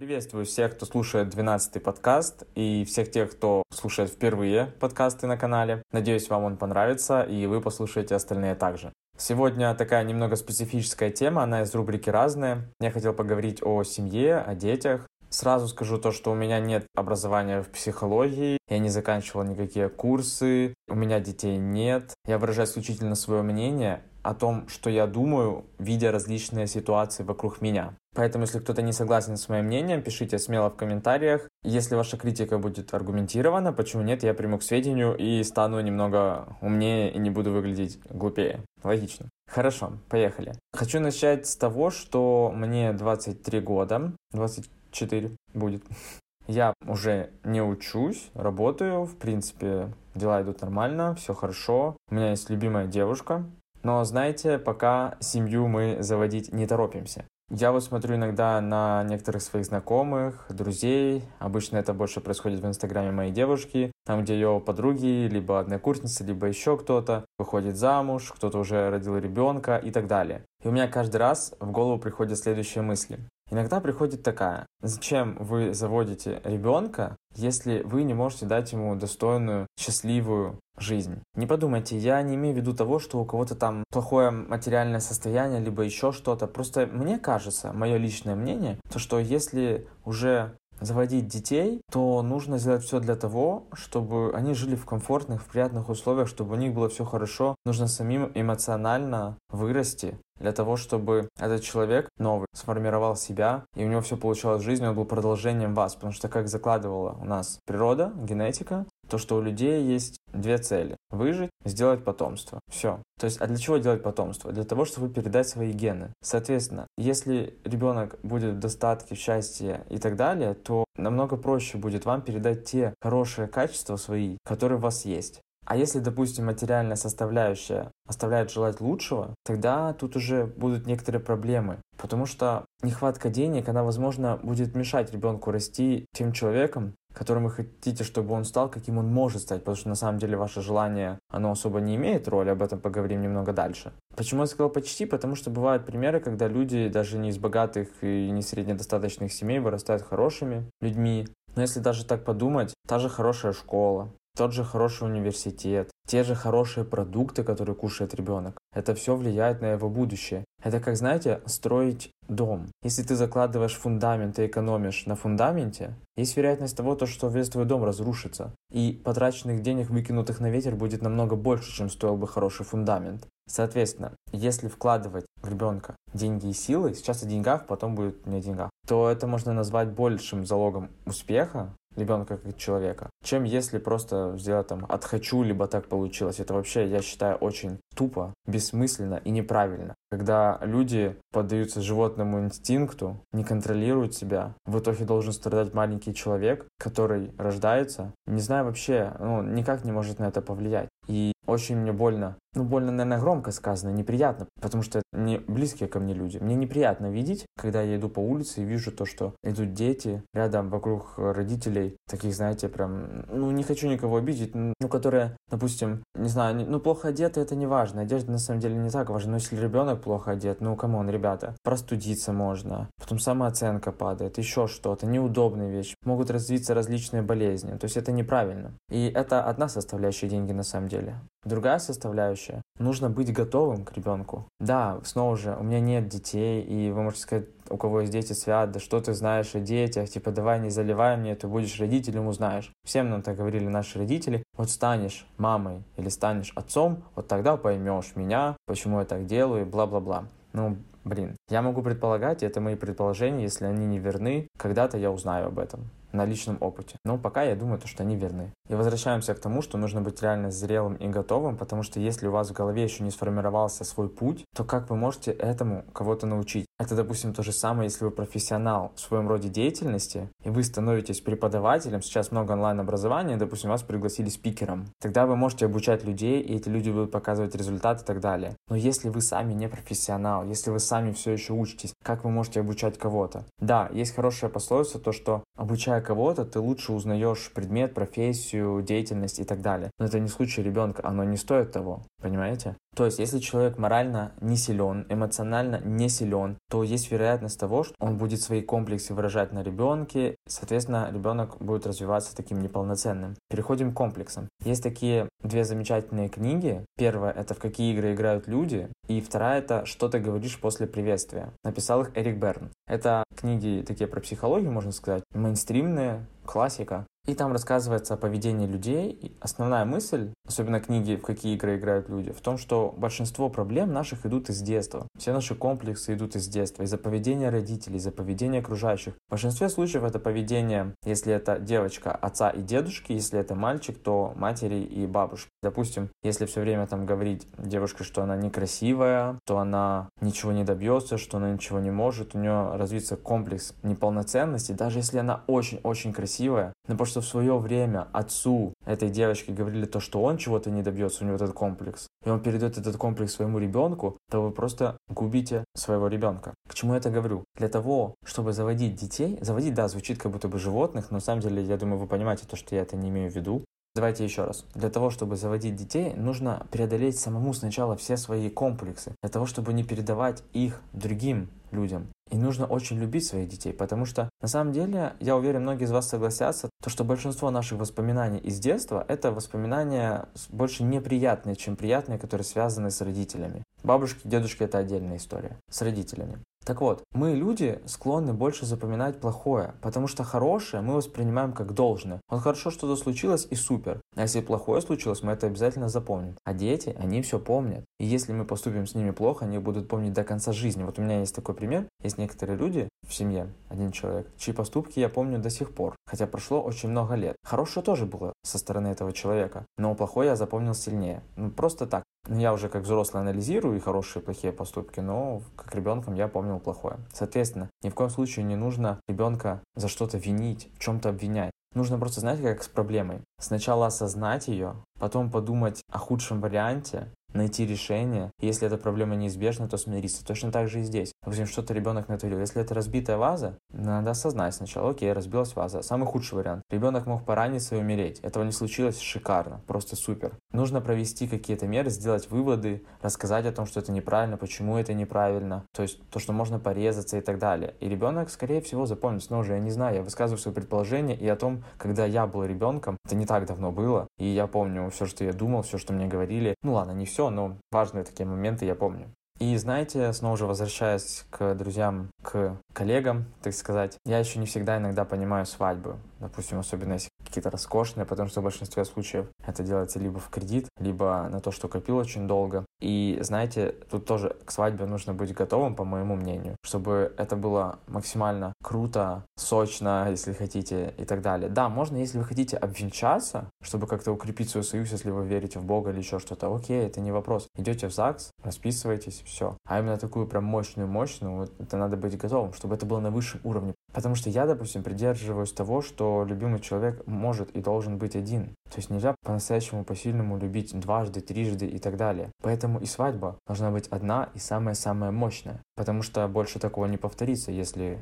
Приветствую всех, кто слушает 12-й подкаст, и всех тех, кто слушает впервые подкасты на канале. Надеюсь, вам он понравится, и вы послушаете остальные также. Сегодня такая немного специфическая тема, она из рубрики «Разные». Я хотел поговорить о семье, о детях. Сразу скажу то, что у меня нет образования в психологии, я не заканчивал никакие курсы, у меня детей нет. Я выражаю исключительно свое мнение о том, что я думаю, видя различные ситуации вокруг меня. Поэтому, если кто-то не согласен с моим мнением, пишите смело в комментариях. Если ваша критика будет аргументирована, почему нет, я приму к сведению и стану немного умнее и не буду выглядеть глупее. Логично. Хорошо, поехали. Хочу начать с того, что мне 23 года, 24 будет. Я уже не учусь, работаю, в принципе, дела идут нормально, все хорошо. У меня есть любимая девушка, но, знаете, пока семью мы заводить не торопимся. Я вот смотрю иногда на некоторых своих знакомых, друзей. Обычно это больше происходит в инстаграме моей девушки, там, где ее подруги, либо однокурсницы, либо еще кто-то выходит замуж, кто-то уже родил ребенка и так далее. И у меня каждый раз в голову приходят следующие мысли. Иногда приходит такая: зачем вы заводите ребенка, если вы не можете дать ему достойную, счастливую жизнь? Не подумайте, я не имею в виду того, что у кого-то там плохое материальное состояние, либо еще что-то. Просто мне кажется, мое личное мнение, то что если уже заводить детей, то нужно сделать все для того, чтобы они жили в комфортных, в приятных условиях, чтобы у них было все хорошо. Нужно самим эмоционально вырасти для того, чтобы этот человек новый сформировал себя, и у него все получалось в жизни, он был продолжением вас. Потому что, как закладывала у нас природа, генетика, то, что у людей есть две цели – выжить, сделать потомство. Все. То есть, а для чего делать потомство? Для того, чтобы передать свои гены. Соответственно, если ребенок будет в достатке, в счастье и так далее, то намного проще будет вам передать те хорошие качества свои, которые у вас есть. А если, допустим, материальная составляющая оставляет желать лучшего, тогда тут уже будут некоторые проблемы, потому что нехватка денег, она, возможно, будет мешать ребенку расти тем человеком, которым вы хотите, чтобы он стал, каким он может стать, потому что на самом деле ваше желание, оно особо не имеет роли, об этом поговорим немного дальше. Почему я сказал почти? Потому что бывают примеры, когда люди даже не из богатых и не среднедостаточных семей вырастают хорошими людьми. Но если даже так подумать, та же хорошая школа, тот же хороший университет, те же хорошие продукты, которые кушает ребенок. Это все влияет на его будущее. Это как, знаете, строить дом. Если ты закладываешь фундамент и экономишь на фундаменте, есть вероятность того, что весь твой дом разрушится. И потраченных денег, выкинутых на ветер, будет намного больше, чем стоил бы хороший фундамент. Соответственно, если вкладывать в ребенка деньги и силы, сейчас о деньгах, потом будет не о деньгах, то это можно назвать большим залогом успеха ребенка как человека, чем если просто сделать там «от хочу», либо «так получилось». Это вообще, я считаю, очень тупо, бессмысленно и неправильно. Когда люди поддаются животному инстинкту, не контролируют себя, в итоге должен страдать маленький человек, который рождается, не зная вообще, никак не может на это повлиять. И очень мне больно. Больно, наверное, громко сказано, неприятно, потому что это не близкие ко мне люди. Мне неприятно видеть, когда я иду по улице и вижу то, что идут дети рядом вокруг родителей, таких, знаете, прям, не хочу никого обидеть, которые, допустим, не знаю, плохо одеты, это не важно, одежда на самом деле не так важна, но если ребенок плохо одет, камон, ребята, простудиться можно, потом самооценка падает, еще что-то, неудобная вещь, могут развиться различные болезни, то есть это неправильно. И это одна составляющая — деньги на самом деле. Другая составляющая – нужно быть готовым к ребенку. Да, снова же, у меня нет детей, и вы можете сказать, у кого есть дети, свят, да что ты знаешь о детях, типа давай не заливай мне, ты будешь родителем, узнаешь. Всем нам так говорили наши родители: вот станешь мамой или станешь отцом, вот тогда поймешь меня, почему я так делаю, и бла-бла-бла. Я могу предполагать, и это мои предположения, если они не верны, когда-то я узнаю об этом на личном опыте. Но пока я думаю, что они верны. И возвращаемся к тому, что нужно быть реально зрелым и готовым, потому что если у вас в голове еще не сформировался свой путь, то как вы можете этому кого-то научить? Это, допустим, то же самое, если вы профессионал в своем роде деятельности, и вы становитесь преподавателем, сейчас много онлайн-образования, допустим, вас пригласили спикером. Тогда вы можете обучать людей, и эти люди будут показывать результаты и так далее. Но если вы сами не профессионал, если вы сами все еще учитесь, как вы можете обучать кого-то? Да, есть хорошая пословица, то что обучая Изучая кого-то, ты лучше узнаешь предмет, профессию, деятельность и так далее. Но это не случай ребенка, оно не стоит того, понимаете? То есть, если человек морально не силен, эмоционально не силен, то есть вероятность того, что он будет свои комплексы выражать на ребенке, соответственно, ребенок будет развиваться таким неполноценным. Переходим к комплексам. Есть такие две замечательные книги. Первая — это «В какие игры играют люди», и вторая — это «Что ты говоришь после приветствия». Написал их Эрик Берн. Это книги такие про психологию, можно сказать, мейнстримные, классика. И там рассказывается о поведении людей. И основная мысль, особенно книги «В какие игры играют люди», в том, что большинство проблем наших идут из детства. Все наши комплексы идут из детства, из-за поведения родителей, из-за поведения окружающих. В большинстве случаев это поведение, если это девочка, отца и дедушки, если это мальчик, то матери и бабушки. Допустим, если все время там говорить девушке, что она некрасивая, то она ничего не добьется, что она ничего не может, у нее развится комплекс неполноценности, даже если она очень-очень красивая. Но потому что в свое время отцу этой девочки говорили то, что он чего-то не добьется, у него этот комплекс, и он передает этот комплекс своему ребенку, то вы просто губите своего ребенка. К чему я это говорю? Для того, чтобы заводить детей, заводить, да, звучит как будто бы животных, но на самом деле, я думаю, вы понимаете то, что я это не имею в виду. Давайте еще раз. Для того, чтобы заводить детей, нужно преодолеть самому сначала все свои комплексы, для того, чтобы не передавать их другим людям. И нужно очень любить своих детей, потому что, на самом деле, я уверен, многие из вас согласятся, то, что большинство наших воспоминаний из детства — это воспоминания больше неприятные, чем приятные, которые связаны с родителями. Бабушки, дедушки — это отдельная история, с родителями. Так вот, мы, люди, склонны больше запоминать плохое, потому что хорошее мы воспринимаем как должное. Вот хорошо что-то случилось, и супер. А если плохое случилось, мы это обязательно запомним. А дети, они все помнят. И если мы поступим с ними плохо, они будут помнить до конца жизни. Вот у меня есть такой пример. Есть некоторые люди в семье, один человек, чьи поступки я помню до сих пор, хотя прошло очень много лет. Хорошее тоже было со стороны этого человека, но плохое я запомнил сильнее. Ну, просто так. Я уже как взрослый анализирую и хорошие, и плохие поступки, но как ребенком я помнил плохое. Соответственно, ни в коем случае не нужно ребенка за что-то винить, в чем-то обвинять. Нужно просто знать, как с проблемой. Сначала осознать ее, потом подумать о худшем варианте, найти решение. Если эта проблема неизбежна, то смириться. Точно так же и здесь. Допустим, что-то ребенок натворил. Если это разбитая ваза, надо осознать сначала. Окей, разбилась ваза. Самый худший вариант. Ребенок мог пораниться и умереть. Этого не случилось. Шикарно. Просто супер. Нужно провести какие-то меры, сделать выводы, рассказать о том, что это неправильно, почему это неправильно. То есть то, что можно порезаться и так далее. И ребенок, скорее всего, запомнит. Но уже я не знаю. Я высказываю свои предположения и о том, когда я был ребенком. Это не так давно было. И я помню все, что я думал, все, что мне говорили. Ну ладно, не все. Но важные такие моменты я помню. И знаете, снова же возвращаясь к друзьям, к коллегам, так сказать, я еще не всегда иногда понимаю свадьбы. Допустим, особенно если какие-то роскошные, потому что в большинстве случаев это делается либо в кредит, либо на то, что копил очень долго. И знаете, тут тоже к свадьбе нужно быть готовым, по моему мнению, чтобы это было максимально круто, сочно, если хотите, и так далее. Да, можно, если вы хотите обвенчаться, чтобы как-то укрепить свой союз, если вы верите в Бога или еще что-то. Окей, это не вопрос. Идете в ЗАГС, расписываетесь, все. А именно такую прям мощную, вот это надо быть готовым, чтобы это было на высшем уровне. Потому что я, допустим, придерживаюсь того, что любимый человек может и должен быть один. То есть нельзя по-настоящему, по-сильному любить дважды, трижды и так далее. Поэтому и свадьба должна быть одна и самая-самая мощная. Потому что больше такого не повторится, если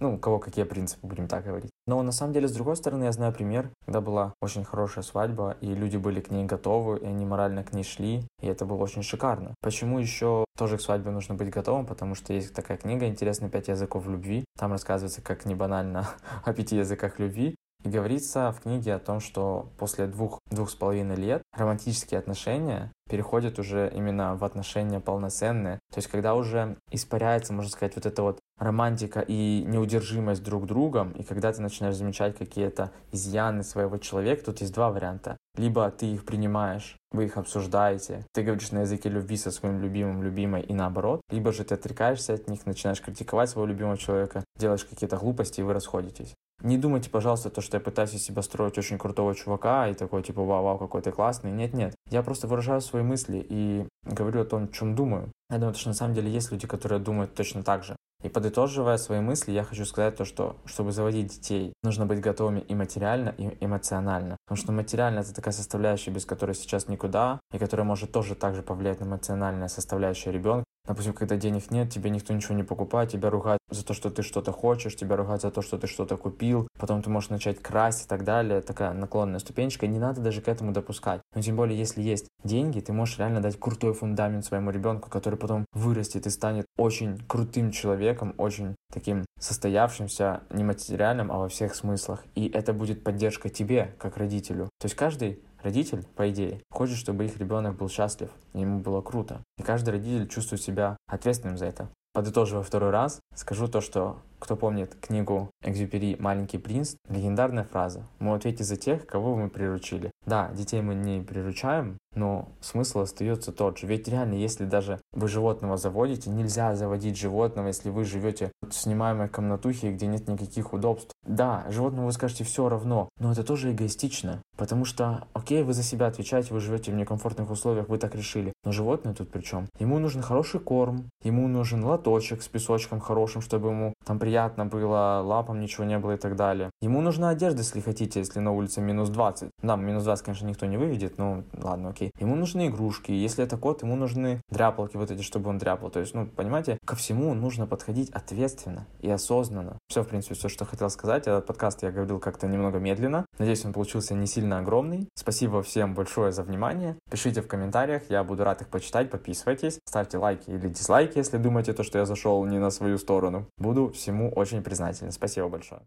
у кого какие принципы, будем так говорить. Но на самом деле, с другой стороны, я знаю пример, когда была очень хорошая свадьба, и люди были к ней готовы, и они морально к ней шли, и это было очень шикарно. Почему еще тоже к свадьбе нужно быть готовым? Потому что есть такая книга «Интересно, 5 языков любви». Там рассказывается, как не банально, о 5 языках любви. И говорится в книге о том, что после 2-2,5 лет романтические отношения переходят уже именно в отношения полноценные. То есть когда уже испаряется, можно сказать, вот эта вот романтика и неудержимость друг другом, и когда ты начинаешь замечать какие-то изъяны своего человека, тут есть два варианта. Либо ты их принимаешь, вы их обсуждаете, ты говоришь на языке любви со своим любимым, любимой и наоборот, либо же ты отрекаешься от них, начинаешь критиковать своего любимого человека, делаешь какие-то глупости, и вы расходитесь. Не думайте, пожалуйста, то, что я пытаюсь из себя строить очень крутого чувака и такой, типа, вау, какой ты классный. Нет. Я просто выражаю свои мысли и говорю о том, о чем думаю. Я думаю, что на самом деле есть люди, которые думают точно так же. И подытоживая свои мысли, я хочу сказать то, что чтобы заводить детей, нужно быть готовыми и материально, и эмоционально. Потому что материально — это такая составляющая, без которой сейчас никуда, и которая может тоже так же повлиять на эмоциональную составляющую ребенка. Допустим, когда денег нет, тебе никто ничего не покупает, тебя ругают за то, что ты что-то хочешь, тебя ругают за то, что ты что-то купил, потом ты можешь начать красть и так далее, такая наклонная ступенечка, не надо даже к этому допускать. Но тем более, если есть деньги, ты можешь реально дать крутой фундамент своему ребенку, который потом вырастет и станет очень крутым человеком, очень таким состоявшимся, не материальным, а во всех смыслах. И это будет поддержка тебе, как родителю. То есть каждый родитель, по идее, хочет, чтобы их ребенок был счастлив, ему было круто. И каждый родитель чувствует себя ответственным за это. Подытоживая второй раз, скажу то, что, кто помнит книгу Экзюпери «Маленький принц», легендарная фраза: «Мы ответим за тех, кого мы приручили». Да, детей мы не приручаем, но смысл остается тот же. Ведь реально, если даже вы животного заводите, нельзя заводить животного, если вы живете в снимаемой комнатухе, где нет никаких удобств. Да, животному вы скажете все равно, но это тоже эгоистично, потому что, окей, вы за себя отвечаете, вы живете в некомфортных условиях, вы так решили, но животное тут при чем? Ему нужен хороший корм, ему нужен лоточек с песочком хорошим, чтобы ему там приятно было, лапам ничего не было и так далее. Ему нужна одежда, если хотите, если на улице минус 20. Да, минус 20, конечно, никто не выведет, но ладно, окей. Ему нужны игрушки, если это кот, ему нужны дряпалки вот эти, чтобы он дряпал. То есть, ну, понимаете, ко всему нужно подходить ответственно и осознанно. Все, в принципе, все, что хотел сказать. Этот подкаст я говорил как-то немного медленно. Надеюсь, он получился не сильно огромный. Спасибо всем большое за внимание. Пишите в комментариях, я буду рад их почитать. Подписывайтесь, ставьте лайки или дизлайки, если думаете, то, что я зашел не на свою сторону. Буду всему очень признателен. Спасибо большое.